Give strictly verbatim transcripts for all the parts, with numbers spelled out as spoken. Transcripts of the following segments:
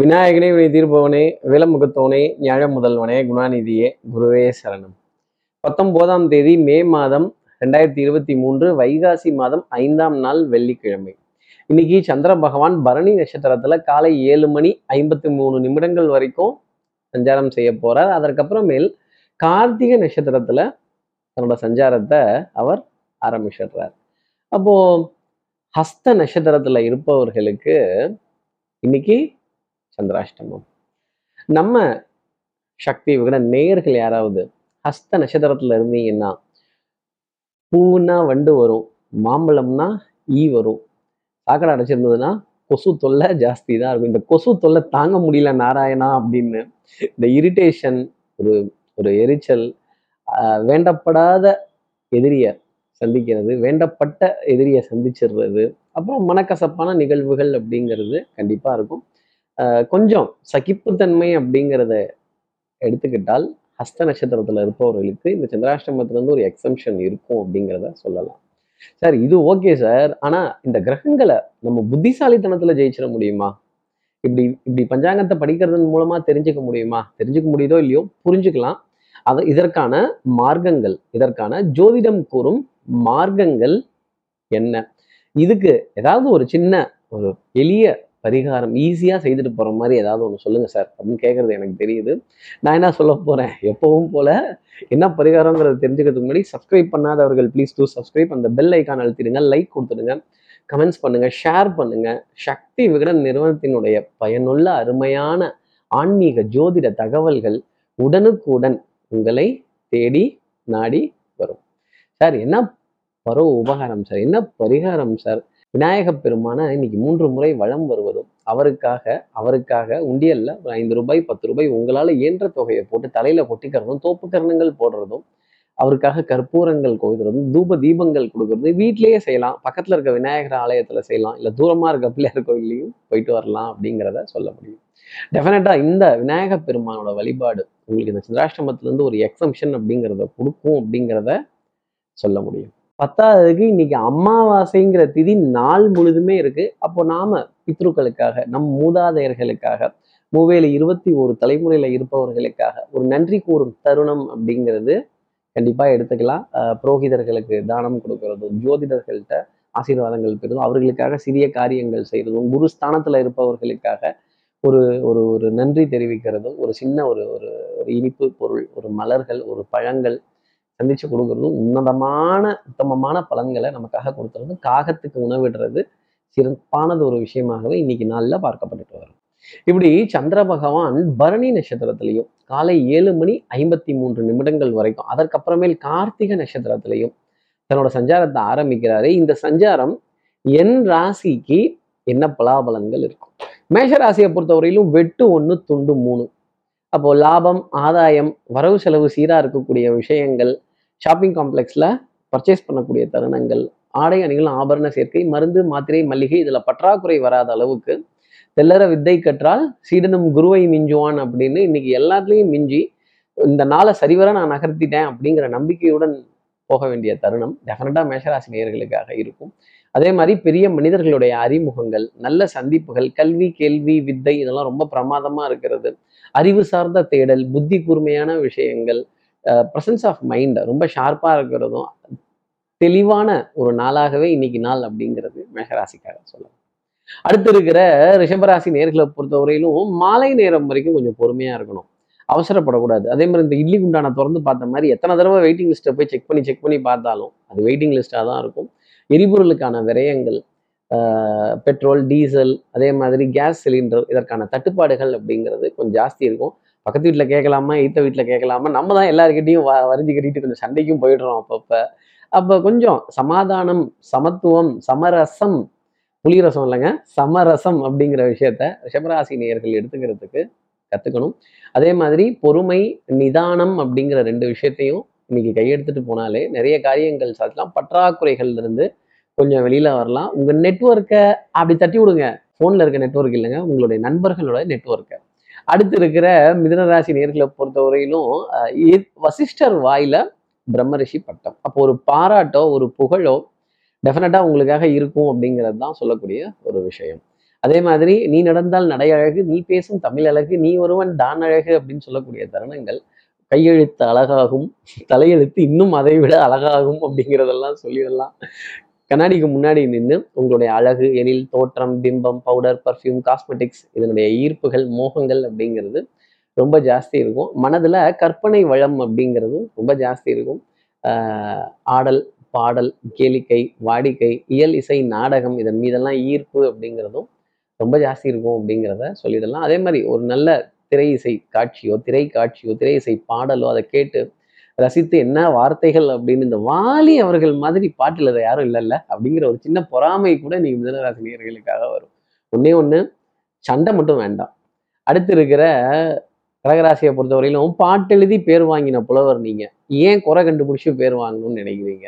விநாயகனே வினை தீர்ப்பவனே விலமுகத்தோனே ஞாழ முதல்வனே குணாநிதியே குருவே சரணம். பத்தொன்பதாம் தேதி மே மாதம் ரெண்டாயிரத்தி இருபத்தி மூன்று வைகாசி மாதம் ஐந்தாம் நாள் வெள்ளிக்கிழமை. இன்னைக்கு சந்திர பகவான் பரணி நட்சத்திரத்துல காலை ஏழு மணி ஐம்பத்தி மூணு நிமிடங்கள் வரைக்கும் சஞ்சாரம் செய்ய போறார். அதற்கப்புறமேல் கார்த்திகை நட்சத்திரத்துல தன்னோட சஞ்சாரத்தை அவர் ஆரம்பிச்சிடுறார். அப்போ ஹஸ்த நட்சத்திரத்துல இருப்பவர்களுக்கு இன்னைக்கு சந்திராஷ்டமம். நம்ம சக்தி விகட நேயர்கள் யாராவது ஹஸ்த நட்சத்திரத்துல இருந்தீங்கன்னா, பூன்னா வண்டு வரும், மாம்பழம்னா ஈ வரும், சாக்கடை அடைச்சிருந்ததுன்னா கொசு தொல்லை ஜாஸ்தி தான் இருக்கும். இந்த கொசு தொல்லை தாங்க முடியல நாராயணா அப்படின்னு இந்த இரிட்டேஷன், ஒரு ஒரு எரிச்சல், வேண்டப்படாத எதிரியை சந்திக்கிறது, வேண்டப்பட்ட எதிரியை சந்திச்சிடுறது, அப்புறம் மனக்கசப்பான நிகழ்வுகள் அப்படிங்கிறது கண்டிப்பா இருக்கும். கொஞ்சம் சகிப்புத்தன்மை அப்படிங்கிறத எடுத்துக்கிட்டால் ஹஸ்த நட்சத்திரத்துல இருப்பவர்களுக்கு இந்த சந்திராஷ்டமத்திலிருந்து ஒரு எக்ஸம்ஷன் இருக்கும் அப்படிங்கிறத சொல்லலாம். சார் இது ஓகே சார், ஆனா இந்த கிரகங்களை நம்ம புத்திசாலித்தனத்துல ஜெயிச்சிட முடியுமா? இப்படி இப்படி பஞ்சாங்கத்தை படிக்கிறதன் மூலமா தெரிஞ்சுக்க முடியுமா? தெரிஞ்சுக்க முடியுதோ இல்லையோ புரிஞ்சுக்கலாம். அது இதற்கான மார்க்கங்கள், இதற்கான ஜோதிடம் கூறும் மார்க்கங்கள் என்ன, இதுக்கு ஏதாவது ஒரு சின்ன ஒரு எளிய பரிகாரம் ஈஸியாக செய்துட்டு போகிற மாதிரி ஏதாவது ஒன்று சொல்லுங்கள் சார் அப்படின்னு கேட்குறது எனக்கு தெரியுது. நான் என்ன சொல்ல போகிறேன், எப்பவும் போல் என்ன பரிகாரங்கிறத தெரிஞ்சுக்கிறதுக்கு முன்னாடி சப்ஸ்கிரைப் பண்ணாதவர்கள் ப்ளீஸ் டூ சப்ஸ்கிரைப், அந்த பெல் ஐக்கான் அழுத்திடுங்க, லைக் கொடுத்துடுங்க, கமெண்ட்ஸ் பண்ணுங்கள், ஷேர் பண்ணுங்கள். சக்தி விகடன் நிறுவனத்தினுடைய பயனுள்ள அருமையான ஆன்மீக ஜோதிட தகவல்கள் உடனுக்குடன் உங்களை தேடி நாடி வரும். சார் என்ன பரோ உபகாரம் சார், என்ன பரிகாரம் சார்? விநாயக பெருமான இன்னைக்கு மூன்று முறை வலம் வருவதும் அவருக்காக அவருக்காக உண்டியல்ல ஒரு ஐந்து ரூபாய் பத்து ரூபாய் உங்களால் இயன்ற தொகையை போட்டு தலையில கொட்டிக்கிறதும், தோப்புக்கரணங்கள் போடுறதும், அவருக்காக கற்பூரங்கள் கொய்துறதும், தூப தீபங்கள் கொடுக்கறது, வீட்டிலேயே செய்யலாம், பக்கத்துல இருக்க விநாயகர் ஆலயத்துல செய்யலாம், இல்லை தூரமா இருக்க பிள்ளையார் கோயிலையும் போயிட்டு வரலாம் அப்படிங்கிறத சொல்ல முடியும். டெஃபினட்டா இந்த விநாயக பெருமானோட வழிபாடு உங்களுக்கு இந்த சந்திராஷ்டமத்திலிருந்து ஒரு எக்ஸம்ஷன் அப்படிங்கிறத கொடுக்கும் அப்படிங்கிறத சொல்ல முடியும். பத்தாவதுக்கு இன்னைக்கு அமாவாசைங்கிற திதி நாள் முழுதுமே இருக்கு. அப்போ நாம பித்ருக்களுக்காக, நம் மூதாதையர்களுக்காக, மூவேல இருபத்தி ஒரு தலைமுறையில இருப்பவர்களுக்காக ஒரு நன்றி கூறும் தருணம் அப்படிங்கிறது கண்டிப்பா எடுத்துக்கலாம். புரோகிதர்களுக்கு தானம் கொடுக்கறதும், ஜோதிடர்கள்ட்ட ஆசீர்வாதங்கள் பெறுதும், அவர்களுக்காக சிறிய காரியங்கள் செய்யறதும், குரு ஸ்தானத்துல இருப்பவர்களுக்காக ஒரு ஒரு ஒரு நன்றி தெரிவிக்கிறதும், ஒரு சின்ன ஒரு ஒரு இனிப்பு பொருள், ஒரு மலர்கள், ஒரு பழங்கள் சந்திச்சு கொடுக்கறதும் உன்னதமான உத்தமமான பலன்களை நமக்காக கொடுக்கறதும், காகத்துக்கு உணவிடுறது சிறப்பானது ஒரு விஷயமாகவே இன்னைக்கு நாளில் பார்க்கப்பட்டுட்டு வரும். இப்படி சந்திர பகவான் பரணி நட்சத்திரத்திலையும் காலை ஏழு மணி ஐம்பத்தி மூன்று நிமிடங்கள் வரைக்கும், அதற்கப்புறமேல் கார்த்திகை நட்சத்திரத்திலையும் தன்னோட சஞ்சாரத்தை ஆரம்பிக்கிறாரு. இந்த சஞ்சாரம் என் ராசிக்கு என்ன பலாபலன்கள் இருக்கும்? மேஷராசியை பொறுத்தவரையிலும் வெட்டு ஒன்று துண்டு மூணு. அப்போ லாபம், ஆதாயம், வரவு செலவு சீராக இருக்கக்கூடிய விஷயங்கள், ஷாப்பிங் காம்ப்ளெக்ஸில் பர்ச்சேஸ் பண்ணக்கூடிய தருணங்கள், ஆடை அணிகள், ஆபரண சேர்க்கை, மருந்து, மாத்திரை, மல்லிகை இதில் பற்றாக்குறை வராத அளவுக்கு, தெல்லற வித்தை கற்றால் சீடனும் குருவை மிஞ்சுவான் அப்படின்னு இன்னைக்கு எல்லாத்துலேயும் மிஞ்சி இந்த நாளை சரிவர நான் நகர்த்திட்டேன் அப்படிங்கிற நம்பிக்கையுடன் போக வேண்டிய தருணம் டெஃபினட்டாக மேஷராசி நேயர்களுக்காக இருக்கும். அதே மாதிரி பெரிய மனிதர்களுடைய அறிமுகங்கள், நல்ல சந்திப்புகள், கல்வி, கேள்வி, வித்தை இதெல்லாம் ரொம்ப பிரமாதமாக இருக்கிறது. அறிவு சார்ந்த தேடல், புத்தி கூர்மையான விஷயங்கள், ப்ரெசன்ஸ் ஆஃப் மைண்ட் ரொம்ப ஷார்ப்பாக இருக்கிறதும் தெளிவான ஒரு நாளாகவே இன்னைக்கு நாள் அப்படிங்கிறது மேஷராசிக்காக சொல்லலாம். அடுத்து இருக்கிற ரிஷபராசி நேர்களை பொறுத்தவரையிலும் மாலை நேரம் வரைக்கும் கொஞ்சம் பொறுமையாக இருக்கணும், அவசரப்படக்கூடாது. அதே மாதிரி இந்த இட்லி குண்டான திறந்து பார்த்த மாதிரி எத்தனை தடவை வெயிட்டிங் லிஸ்ட்டை போய் செக் பண்ணி செக் பண்ணி பார்த்தாலும் அது வெயிட்டிங் லிஸ்ட்டாக தான் இருக்கும். எரிபொருளுக்கான விரயங்கள், பெட்ரோல், டீசல், அதே மாதிரி கேஸ் சிலிண்டர் இதற்கான தட்டுப்பாடுகள் அப்படிங்கிறது கொஞ்சம் ஜாஸ்தி இருக்கும். பக்கத்து வீட்டில் கேட்கலாமா, ஈத்த வீட்டில் கேட்கலாமா, நம்ம தான் எல்லாருக்கிட்டையும் வ வரிஞ்சு கட்டிட்டு கொஞ்சம் சண்டைக்கும் போயிடுறோம் அப்பப்போ. அப்போ கொஞ்சம் சமாதானம், சமத்துவம், சமரசம், புளிரசம் இல்லைங்க சமரசம் அப்படிங்கிற விஷயத்த ரிஷபராசி நேயர்கள் எடுத்துக்கிறதுக்கு கற்றுக்கணும். அதே மாதிரி பொறுமை, நிதானம் அப்படிங்கிற ரெண்டு விஷயத்தையும் இன்னைக்கு கையெடுத்துட்டு போனாலே நிறைய காரியங்கள் சாதிக்கலாம். பற்றாக்குறைகள்ல இருந்து கொஞ்சம் வெளியில வரலாம். உங்க நெட்வொர்க்கை அப்படி தட்டி விடுங்க, போன்ல இருக்க நெட்வொர்க் இல்லைங்க, உங்களுடைய நண்பர்களோட நெட்வொர்க்கை. அடுத்து இருக்கிற மிதுனராசி நேர்களை பொறுத்தவரையிலும் வசிஷ்டர் வாயில பிரம்மரிஷி பட்டம், அப்போ ஒரு பாராட்டோ ஒரு புகழோ டெஃபினட்டா உங்களுக்காக இருக்கும் அப்படிங்கிறது தான் சொல்லக்கூடிய ஒரு விஷயம். அதே மாதிரி நீ நடந்தால் நடை அழகு, நீ பேசும் தமிழ் அழகு, நீ ஒருவன் தான் அழகு அப்படின்னு சொல்லக்கூடிய தருணங்கள், கையெழுத்து அழகாகும், தலையெழுத்து இன்னும் அதை விட அழகாகும் அப்படிங்கிறதெல்லாம் சொல்லிடலாம். கண்ணாடிக்கு முன்னாடி நின்று உங்களுடைய அழகு, எழில், தோற்றம், பிம்பம், பவுடர், பர்ஃப்யூம், காஸ்மெட்டிக்ஸ், இதனுடைய ஈர்ப்புகள், மோகங்கள் அப்படிங்கிறது ரொம்ப ஜாஸ்தி இருக்கும். மனதில் கற்பனை வளம் அப்படிங்கிறதும் ரொம்ப ஜாஸ்தி இருக்கும். ஆடல், பாடல், கேளிக்கை, வாடிக்கை, இயல், இசை, நாடகம், இதன் மீதெல்லாம் ஈர்ப்பு அப்படிங்கிறதும் ரொம்ப ஜாஸ்தி இருக்கும் அப்படிங்கிறத சொல்லிடலாம். அதே மாதிரி ஒரு நல்ல திரை இசை காட்சியோ, திரை காட்சியோ, திரை இசை பாடலோ அதை கேட்டு ரசித்து என்ன வார்த்தைகள் அப்படின்னு இந்த வாலி அவர்கள் மாதிரி பாட்டில் அதை யாரும் இல்லைல்ல அப்படிங்கிற ஒரு சின்ன பொறாமை கூட நீங்கள் மிதனராசினியர்களுக்காக வரும். ஒன்னே ஒன்று, சண்டை மட்டும் வேண்டாம். அடுத்து இருக்கிற கடகராசியை பொறுத்தவரையிலும் பாட்டெழுதி பேர் வாங்கின புலவர் நீங்கள் ஏன் குறை கண்டுபிடிச்சி பேர் வாங்கணும்னு நினைக்கிறீங்க?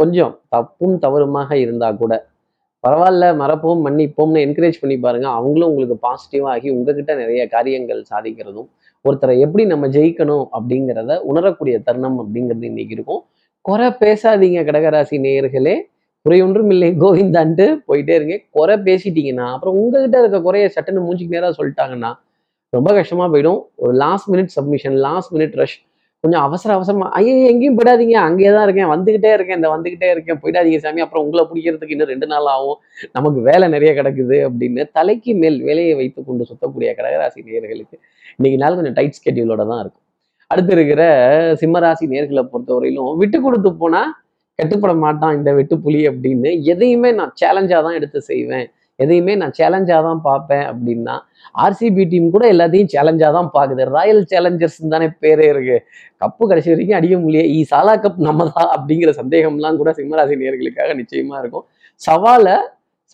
கொஞ்சம் தப்பும் தவறுமாக இருந்தால் கூட பரவாயில்ல, மறப்போம் மன்னிப்போம்னு என்கரேஜ் பண்ணி பாருங்கள். அவங்களும் உங்களுக்கு பாசிட்டிவாகி உங்ககிட்ட நிறைய காரியங்கள் சாதிக்கிறதும், ஒருத்தரை எப்படி நம்ம ஜெயிக்கணும் அப்படிங்கிறத உணரக்கூடிய தருணம் அப்படிங்கிறது இன்னைக்கு இருக்கும். குறை பேசாதீங்க கடகராசி நேயர்களே, குறையொன்றும் இல்லை கோவிந்தான்ட்டு போயிட்டே இருங்க. குறை பேசிட்டீங்கன்னா அப்புறம் உங்ககிட்ட இருக்க குறைய சட்டுன்னு மூஞ்சிக்கு நேராக சொல்லிட்டாங்கன்னா ரொம்ப கஷ்டமாக போயிடும். ஒரு last minute submission, last minute rush, கொஞ்சம் அவசர அவசரமாக ஐயோ எங்கேயும் போயிடாதீங்க, அங்கேயே தான் இருக்கேன், வந்துக்கிட்டே இருக்கேன், இந்த வந்துக்கிட்டே இருக்கேன், போயிடாதீங்க சாமி, அப்புறம் உங்களை பிடிக்கிறதுக்கு இன்னும் ரெண்டு நாள் ஆகும், நமக்கு வேலை நிறைய கிடக்குது அப்படின்னு தலைக்கு மேல் வேலையை வைத்து கொண்டு சுத்தக்கூடிய கடகராசி நேயர்களுக்கு இன்னைக்கு நாள் கொஞ்சம் டைட் ஸ்கெட்யூலோட தான் இருக்கும். அடுத்து இருக்கிற சிம்மராசி நேர்களை பொறுத்தவரையிலும் விட்டு கொடுத்து போனால் கட்டுப்பட மாட்டான் இந்த வெட்டுப்புலி அப்படின்னு, எதையுமே நான் சேலஞ்சாக தான் எடுத்து செய்வேன், எதையுமே நான் சேலஞ்சாக தான் பார்ப்பேன் அப்படின்னா, ஆர்சிபி டீம் கூட எல்லாத்தையும் சேலஞ்சாக தான் பார்க்குது, ராயல் சேலஞ்சர்ஸ் தானே பேரே இருக்கு, கப்பு கடைசி வரைக்கும் அடிக்க முடியல, ஈ சாலா கப் நம்ம தான் அப்படிங்கிற சந்தேகம்லாம் கூட சிம்மராசி நேயர்களுக்காக நிச்சயமா இருக்கும். சவாலை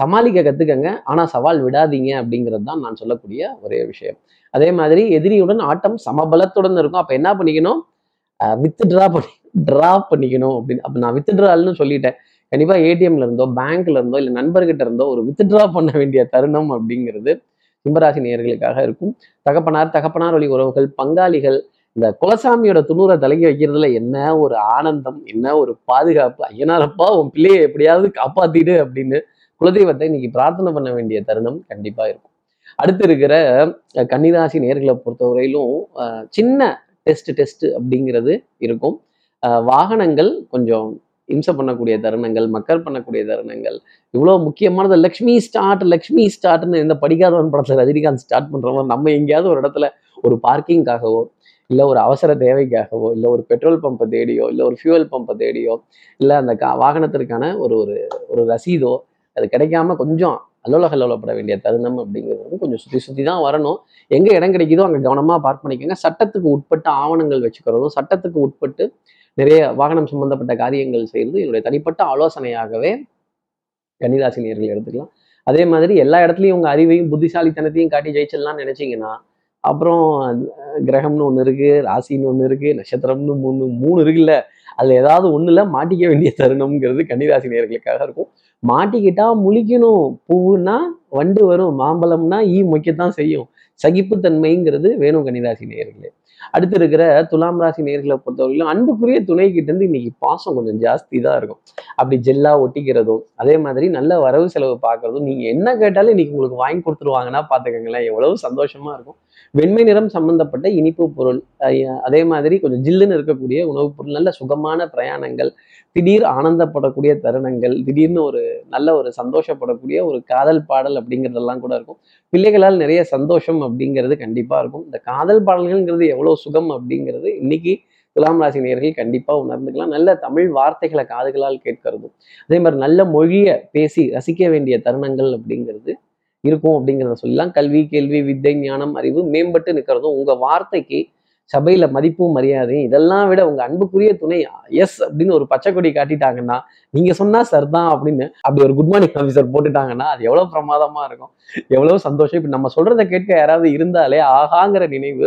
சமாளிக்க கற்றுக்கங்க, ஆனால் சவால் விடாதீங்க அப்படிங்கிறது தான் நான் சொல்லக்கூடிய ஒரே விஷயம். அதே மாதிரி எதிரியுடன் ஆட்டம் சமபலத்துடன் இருக்கும். அப்போ என்ன பண்ணிக்கணும்? வித்து ட்ரா பண்ணி ட்ரா பண்ணிக்கணும் அப்படின்னு. அப்போ நான் வித்து ட்ரால்னு சொல்லிட்டேன், கண்டிப்பாக ஏடிஎம்ல இருந்தோ, பேங்க்ல இருந்தோ, இல்லை நண்பர்கிட்ட இருந்தோ ஒரு வித் ட்ரா பண்ண வேண்டிய தருணம் அப்படிங்கிறது சிம்மராசி நேயர்களுக்காக இருக்கும். தகப்பனார், தகப்பனார் வழி உறவுகள், பங்காளிகள், இந்த குலசாமியோட துணூரை தலைக்கி வைக்கிறதுல என்ன ஒரு ஆனந்தம், என்ன ஒரு பாதுகாப்பு, ஐயனாரப்பா உன் பிள்ளையை எப்படியாவது காப்பாத்திடு அப்படின்னு குலதெய்வத்தை இன்னைக்கு பிரார்த்தனை பண்ண வேண்டிய தருணம் கண்டிப்பாக இருக்கும். அடுத்து இருக்கிற கன்னிராசி நேயர்களை பொறுத்தவரையிலும் சின்ன டெஸ்ட் டெஸ்ட் அப்படிங்கிறது இருக்கும். வாகனங்கள் கொஞ்சம் இம்சை பண்ணக்கூடிய தருணங்கள், மக்கள் பண்ணக்கூடிய தருணங்கள், இவ்வளோ முக்கியமானது லக்ஷ்மி ஸ்டார்ட் லக்ஷ்மி ஸ்டார்ட்னு இந்த படிக்காதவன் படத்தில் ரஜினிகாந்த் ஸ்டார்ட் பண்ணுற மாதிரி நம்ம எங்கேயாவது ஒரு இடத்துல ஒரு பார்க்கிங்காகவோ, இல்லை ஒரு அவசர தேவைக்காகவோ, இல்லை ஒரு பெட்ரோல் பம்பை தேடியோ, இல்லை ஒரு ஃபியூவல் பம்பை தேடியோ, இல்லை அந்த கா வாகனத்திற்கான ஒரு ஒரு ரசீதோ அது கிடைக்காம கொஞ்சம் அல்லோலகல்லோலப்பட வேண்டிய தருணம் அப்படிங்கிறது கொஞ்சம் சுற்றி சுற்றி தான் வரணும். எங்கே இடம் கிடைக்குதோ அங்கே கவனமாக பார்க் பண்ணிக்கோங்க. சட்டத்துக்கு உட்பட்ட ஆவணங்கள் வச்சுக்கிறதும், சட்டத்துக்கு உட்பட்டு நிறைய வாகனம் சம்பந்தப்பட்ட காரியங்கள் செய்வது என்னுடைய தனிப்பட்ட ஆலோசனையாகவே கன்னிராசி நேயர்கள் எடுத்துக்கலாம். அதே மாதிரி எல்லா இடத்துலையும் உங்கள் அறிவையும் புத்திசாலித்தனத்தையும் காட்டி ஜெயிச்சிடலாம்னு நினச்சிங்கன்னா அப்புறம் கிரகம்னு ஒன்று இருக்குது, ராசின்னு ஒன்று இருக்குது, நட்சத்திரம்னு மூணு மூணு இருக்குல்ல, அதில் ஏதாவது ஒன்றில் மாட்டிக்க வேண்டிய தருணம்ங்கிறது கன்னிராசி நேயர்களுக்காக இருக்கும். மாட்டிக்கிட்டா முழிக்கணும், பூவுன்னா வண்டு வரும், மாம்பழம்னா ஈ மொய்க்கத்தான் செய்யும், சகிப்புத்தன்மைங்கிறது வேணும் கன்னிராசி நேயர்களே. அடுத்து இருக்கிற துலாம் ராசி நேயர்களை பொறுத்தவரையிலும் அன்புக்குரிய துணை கிட்ட இருந்து இன்னைக்கு பாசம் கொஞ்சம் ஜாஸ்தி தான் இருக்கும். அப்படி ஜெல்லா ஒட்டிக்கிறதும், அதே மாதிரி நல்ல வரவு செலவு பார்க்கறதும், நீங்க என்ன கேட்டாலும் இன்னைக்கு உங்களுக்கு வாங்கி கொடுத்துருவாங்கன்னா பாத்துக்கங்களேன், எவ்வளவு சந்தோஷமா இருக்கும். வெண்மை நிறம் சம்பந்தப்பட்ட இனிப்பு பொருள், அதே மாதிரி கொஞ்சம் ஜில்லுன்னு இருக்கக்கூடிய உணவுப் பொருள், நல்ல சுகமான பிரயாணங்கள், திடீர் ஆனந்தப்படக்கூடிய தருணங்கள், திடீர்னு ஒரு நல்ல ஒரு சந்தோஷப்படக்கூடிய ஒரு காதல் பாடல் அப்படிங்கிறதெல்லாம் கூட இருக்கும். பிள்ளைகளால் நிறைய சந்தோஷம் அப்படிங்கிறது கண்டிப்பாக இருக்கும். இந்த காதல் பாடல்கள்ங்கிறது எவ்வளோ சுகம் அப்படிங்கிறது இன்னைக்கு துலாம் ராசி நேயர்கள் கண்டிப்பாக உணர்ந்துக்கலாம். நல்ல தமிழ் வார்த்தைகளை காதுகளால் கேட்கறதும், அதே மாதிரி நல்ல மொழியை பேசி ரசிக்க வேண்டிய தருணங்கள் அப்படிங்கிறது இருக்கும் அப்படிங்கிறத சொல்லலாம். கல்வி, கேள்வி, வித்தை, ஞானம், அறிவு மேம்பட்டு நிற்கிறதும், உங்கள் வார்த்தைக்கு சபையில மதிப்பும் மரியாதையும், இதெல்லாம் விட உங்க அன்புக்குரிய துணை எஸ் அப்படின்னு ஒரு பச்சை கொடி காட்டிட்டாங்கன்னா, நீங்க சொன்னா சார் தான் அப்படின்னு அப்படி ஒரு குட் மார்னிங் ஆஃபீஸர் போட்டுட்டாங்கன்னா அது எவ்வளவு பிரமாதமா இருக்கும், எவ்வளவு சந்தோஷம். இப்ப நம்ம சொல்றதை கேட்க யாராவது இருந்தாலே ஆகாங்கிற நினைவு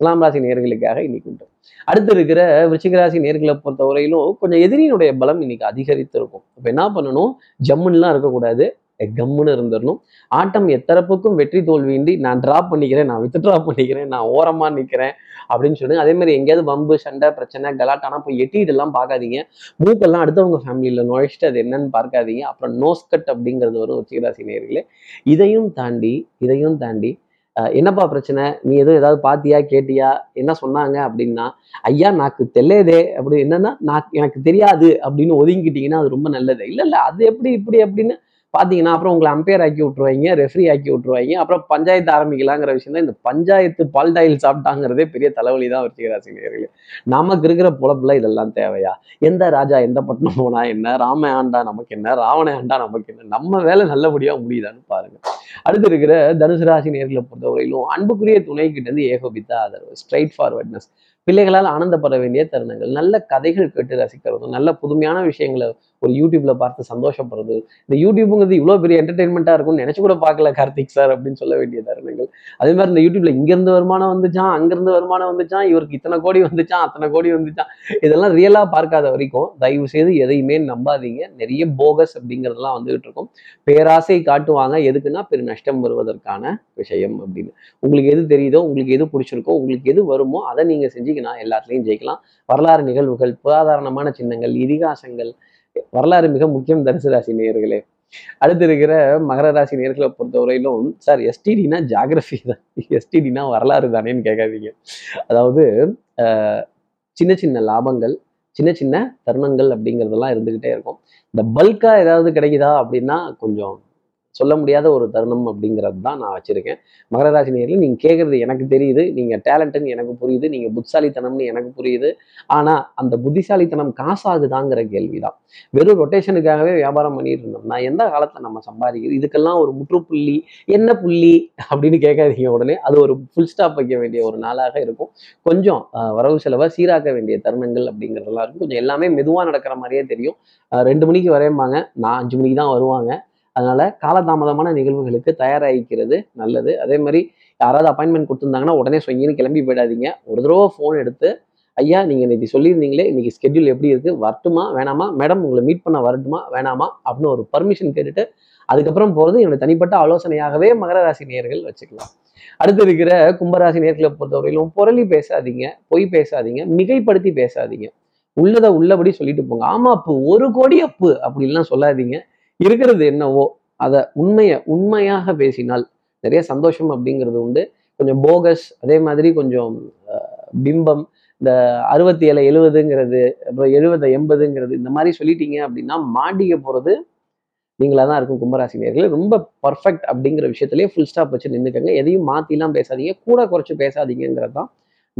துலாம் ராசி நேயர்களுக்காக இன்னைக்கு உண்டு. அடுத்து இருக்கிற விருச்சிகராசி நேயர்களை பொறுத்தவரையிலும் கொஞ்சம் எதிரியினுடைய பலம் இன்னைக்கு அதிகரித்து இருக்கும். அப்ப என்ன பண்ணணும்? ஜம்முன்லாம் இருக்கக்கூடாது, கம்முன்னு இருந்துடணும். ஆட்டம் எத்தரப்புக்கும் வெற்றி தோல்வியின்றி நான் ட்ராப் பண்ணிக்கிறேன், நான் வித்து ட்ராப் பண்ணிக்கிறேன், நான் ஓரமாக நிற்கிறேன் அப்படின்னு சொல்லுங்க. அதே மாதிரி எங்கேயாவது வம்பு சண்டை பிரச்சனை கலாட்டானா போய் எட்டிகிட்டெல்லாம் பார்க்காதீங்க. மூக்கெல்லாம் அடுத்தவங்க ஃபேமிலியில் நுழைச்சிட்டு அது என்னன்னு பார்க்காதீங்க. அப்புறம் நோஸ்கட் அப்படிங்கிறது வரும் உச்சிகராசி நேயர்களே. இதையும் தாண்டி இதையும் தாண்டி என்னப்பா பிரச்சனை, நீ எதுவும் ஏதாவது பார்த்தியா கேட்டியா என்ன சொன்னாங்க அப்படின்னா, ஐயா நாக்கு தெரியதே அப்படி என்னன்னா நான் எனக்கு தெரியாது அப்படின்னு ஒதுங்கிட்டீங்கன்னா அது ரொம்ப நல்லது. இல்லை இல்லை அது எப்படி இப்படி அப்படின்னு பார்த்தீங்கன்னா அப்புறம் உங்களை அம்பையர் ஆக்கி விட்ருவாங்க, ரெஃப்ரி ஆக்கி விட்ருவாங்க, அப்புறம் பஞ்சாயத்து ஆரம்பிக்கலாங்கிற விஷயம் தான். இந்த பஞ்சாயத்து பால்டாயில் சாப்பிட்டாங்கிறதே பெரிய தலைவலி தான் விருச்சிகராசி நேயர்களே. நமக்கு இருக்கிற பொழப்புல இதெல்லாம் தேவையா? எந்த ராஜா எந்த பட்டணம் போனா என்ன, ராம ஆண்டா நமக்கு என்ன, ராவண ஆண்டா நமக்கு என்ன, நம்ம வேலை நல்லபடியாக முடியுதான்னு பாருங்க. அடுத்து இருக்கிற தனுசு ராசி நேர்களை பொறுத்தவரையிலும் அன்புக்குரிய துணைக்கிட்ட இருந்து ஏகோபித்த ஆதரவு, ஸ்ட்ரைட் ஃபார்வர்ட்னஸ், பிள்ளைகளால் ஆனந்தப்பட வேண்டிய தருணங்கள், நல்ல கதைகள் கேட்டு ரசிக்கிறதும், நல்ல புதுமையான விஷயங்களை ஒரு யூடியூப்ல பார்த்து சந்தோஷப்படுறது. இந்த யூடியூப்புங்கிறது இவ்வளோ பெரிய என்டர்டெயின்மெண்ட்டாக இருக்கும்னு நினச்சி கூட பார்க்கல கார்த்திக் சார் அப்படின்னு சொல்ல வேண்டிய தருணங்கள். அதே மாதிரி இந்த யூடியூப்ல இங்கேருந்து வருமானம் வந்துச்சான், அங்கேருந்து வருமானம் வந்துச்சான், இவருக்கு இத்தனை கோடி வந்துச்சான், அத்தனை கோடி வந்துச்சான், இதெல்லாம் ரியலாக பார்க்காத வரைக்கும் தயவு செய்து எதையுமே நம்பாதீங்க. நிறைய போகஸ் அப்படிங்கிறதுலாம் வந்துகிட்டு இருக்கும். பேராசை காட்டுவாங்க, எதுக்குன்னா பெரு நஷ்டம் வருவதற்கான விஷயம் அப்படின்னு. உங்களுக்கு எது தெரியுதோ, உங்களுக்கு எது பிடிச்சிருக்கோ, உங்களுக்கு எது வருமோ அதை நீங்கள் செஞ்சிங்கன்னா எல்லாத்துலேயும் ஜெயிக்கலாம். வரலாறு நிகழ்வுகள், புராதாரணமான சின்னங்கள், இதிகாசங்கள், வரலாறு மிக முக்கியம் தனுசு ராசி நேயர்களே. அடுத்து இருக்கிற மகர ராசி நேயர்களை பொறுத்தவரையிலும், சார் எஸ்டிடினா ஜாகிரபி தான், எஸ்டிடினா வரலாறு தானேன்னு கேட்காதீங்க. அதாவது சின்ன சின்ன லாபங்கள், சின்ன சின்ன தருணங்கள் அப்படிங்கிறதெல்லாம் இருந்துகிட்டே இருக்கும். இந்த பல்கா ஏதாவது கிடைக்குதா அப்படின்னா கொஞ்சம் சொல்ல முடியாத ஒரு தருணம் அப்படிங்கிறது தான் நான் வச்சிருக்கேன். மகர ராசி நேயர்களே, நீங்கள் கேட்குறது எனக்கு தெரியுது, நீங்கள் டேலண்ட்டுன்னு எனக்கு புரியுது, நீங்கள் புத்திசாலித்தனம்னு எனக்கு புரியுது. ஆனால் அந்த புத்திசாலித்தனம் காசாகுதாங்கிற கேள்வி தான். வெறும் ரொட்டேஷனுக்காகவே வியாபாரம் பண்ணிட்டு இருந்தோம் நான் எந்த காலத்தில் நம்ம சம்பாதிக்கிறது, இதுக்கெல்லாம் ஒரு முற்றுப்புள்ளி என்ன புள்ளி அப்படின்னு கேட்காதீங்க. உடனே அது ஒரு ஃபுல் ஸ்டாப் வைக்க வேண்டிய ஒரு நாளாக இருக்கும். கொஞ்சம் வரவு செலவை சீராக்க வேண்டிய தருணங்கள் அப்படிங்கிறதெல்லாம் இருக்கும். கொஞ்சம் எல்லாமே மெதுவாக நடக்கிற மாதிரியே தெரியும். ரெண்டு மணிக்கு வரையம்பாங்க, நான் அஞ்சு மணிக்கு தான் வருவாங்க. அதனால காலதாமதமான நிகழ்வுகளுக்கு தயாராகிக்கிறது நல்லது. அதே மாதிரி யாராவது அப்பாயின்மெண்ட் கொடுத்துருந்தாங்கன்னா உடனே சொன்னீங்கன்னு கிளம்பி போயிடாதீங்க. ஒரு தடவை ஃபோன் எடுத்து, ஐயா நீங்கள் இன்னைக்கு சொல்லியிருந்தீங்களே, இன்னைக்கு ஸ்கெட்யூல் எப்படி இருக்குது, வரட்டுமா வேணாமா, மேடம் உங்களை மீட் பண்ண வரட்டுமா வேணாமா அப்படின்னு ஒரு பர்மிஷன் கேட்டுட்டு அதுக்கப்புறம் போகிறது என்னோட தனிப்பட்ட ஆலோசனையாகவே மகர ராசி நேயர்கள் வச்சுக்கலாம். அடுத்து இருக்கிற கும்பராசி நேயர்களை பொறுத்தவரையிலும் புரளி பேசாதீங்க, பொய் பேசாதீங்க, மிகைப்படுத்தி பேசாதீங்க. உள்ளதை உள்ளபடி சொல்லிட்டு போங்க. ஆமாம் அப்பு ஒரு கோடி அப்பு அப்படின்லாம் சொல்லாதீங்க. இருக்கிறது என்னவோ அதை உண்மையை உண்மையாக பேசினால் நிறைய சந்தோஷம் அப்படிங்கிறது உண்டு. கொஞ்சம் போகஸ், அதே மாதிரி கொஞ்சம் பிம்பம், இந்த அறுபத்தி ஏழு எழுபதுங்கிறது, அப்புறம் எழுபது எண்பதுங்கிறது, இந்த மாதிரி சொல்லிட்டீங்க அப்படின்னா மாட்டிக்க போகிறது நீங்களா தான் இருக்கும் கும்பராசி நேயர்களே. ரொம்ப பர்ஃபெக்ட் அப்படிங்கிற விஷயத்துலேயே ஃபுல் ஸ்டாப் வச்சு நின்றுக்கங்க. எதையும் மாற்றிலாம் பேசாதீங்க, கூட குறைச்சி பேசாதீங்கிறது தான்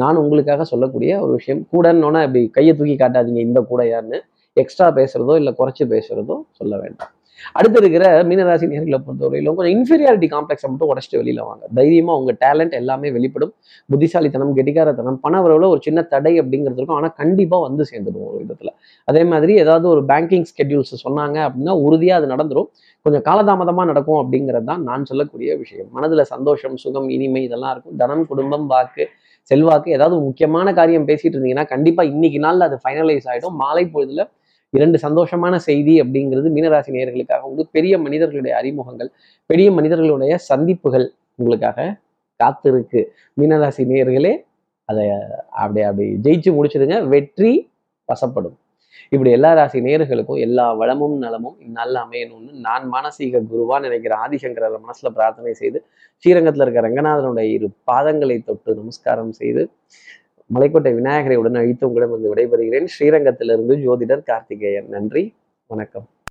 நான் உங்களுக்காக சொல்லக்கூடிய ஒரு விஷயம். கூடன்னோன்னா இப்படி கையை தூக்கி காட்டாதீங்க, இந்த கூட யாருன்னு எக்ஸ்ட்ரா பேசுகிறதோ இல்லை குறைச்சி பேசுகிறதோ சொல்ல வேண்டாம். அடுத்து இருக்கிற மீனராசி நேர்களை பொறுத்தவரையிலும் கொஞ்சம் இன்ஃபீரியாரிட்டி காம்ப்ளெக்ஸை மட்டும் உடச்சிட்டு வெளியில் வாங்க. தைரியமாக உங்கள் டேலண்ட் எல்லாமே வெளிப்படும். புத்திசாலித்தனம், கெட்டிகாரத்தனம், பண வரவில் ஒரு சின்ன தடை அப்படிங்கிறது இருக்கும், ஆனால் கண்டிப்பாக வந்து சேர்ந்துடும் ஒரு விதத்தில். அதே மாதிரி ஏதாவது ஒரு பேங்கிங் ஸ்கெட்யூல்ஸ் சொன்னாங்க அப்படின்னா உறுதியாக அது நடந்துடும். கொஞ்சம் காலதாமதமாக நடக்கும் அப்படிங்கிறது தான் நான் சொல்லக்கூடிய விஷயம். மனதில் சந்தோஷம், சுகம், இனிமை இதெல்லாம் இருக்கும். தனம், குடும்பம், வாக்கு, செல்வாக்கு, ஏதாவது முக்கியமான காரியம் பேசிகிட்டு இருந்தீங்கன்னா கண்டிப்பாக இன்னைக்கு நாளில் அது ஃபைனலைஸ் ஆகிடும். மாலை பொழுதில் இரண்டு சந்தோஷமான செய்தி அப்படிங்கிறது மீனராசி நேயர்களுக்காக உண்டு. பெரிய மனிதர்களுடைய அறிமுகங்கள், பெரிய மனிதர்களுடைய சந்திப்புகள் உங்களுக்காக காத்திருக்கு மீனராசி நேயர்களே. அதை அப்படி அப்படி ஜெயிச்சு முடிச்சிடுங்க, வெற்றி வசப்படும். இப்படி எல்லா ராசி நேயர்களுக்கும் எல்லா வளமும் நலமும் இந்நாளில் அமையணும்னு நான் மானசீக குருவா நினைக்கிற ஆதிசங்கரர் மனசுல பிரார்த்தனை செய்து, ஸ்ரீரங்கத்தில் இருக்கிற ரங்கநாதனுடைய இரு பாதங்களை தொட்டு நமஸ்காரம் செய்து, மலைக்கோட்டை விநாயகரை உடன் அழித்து உங்களிடம் வந்து விடைபெறுகிறேன். ஸ்ரீரங்கத்திலிருந்து ஜோதிடர் கார்த்திகேயன். நன்றி, வணக்கம்.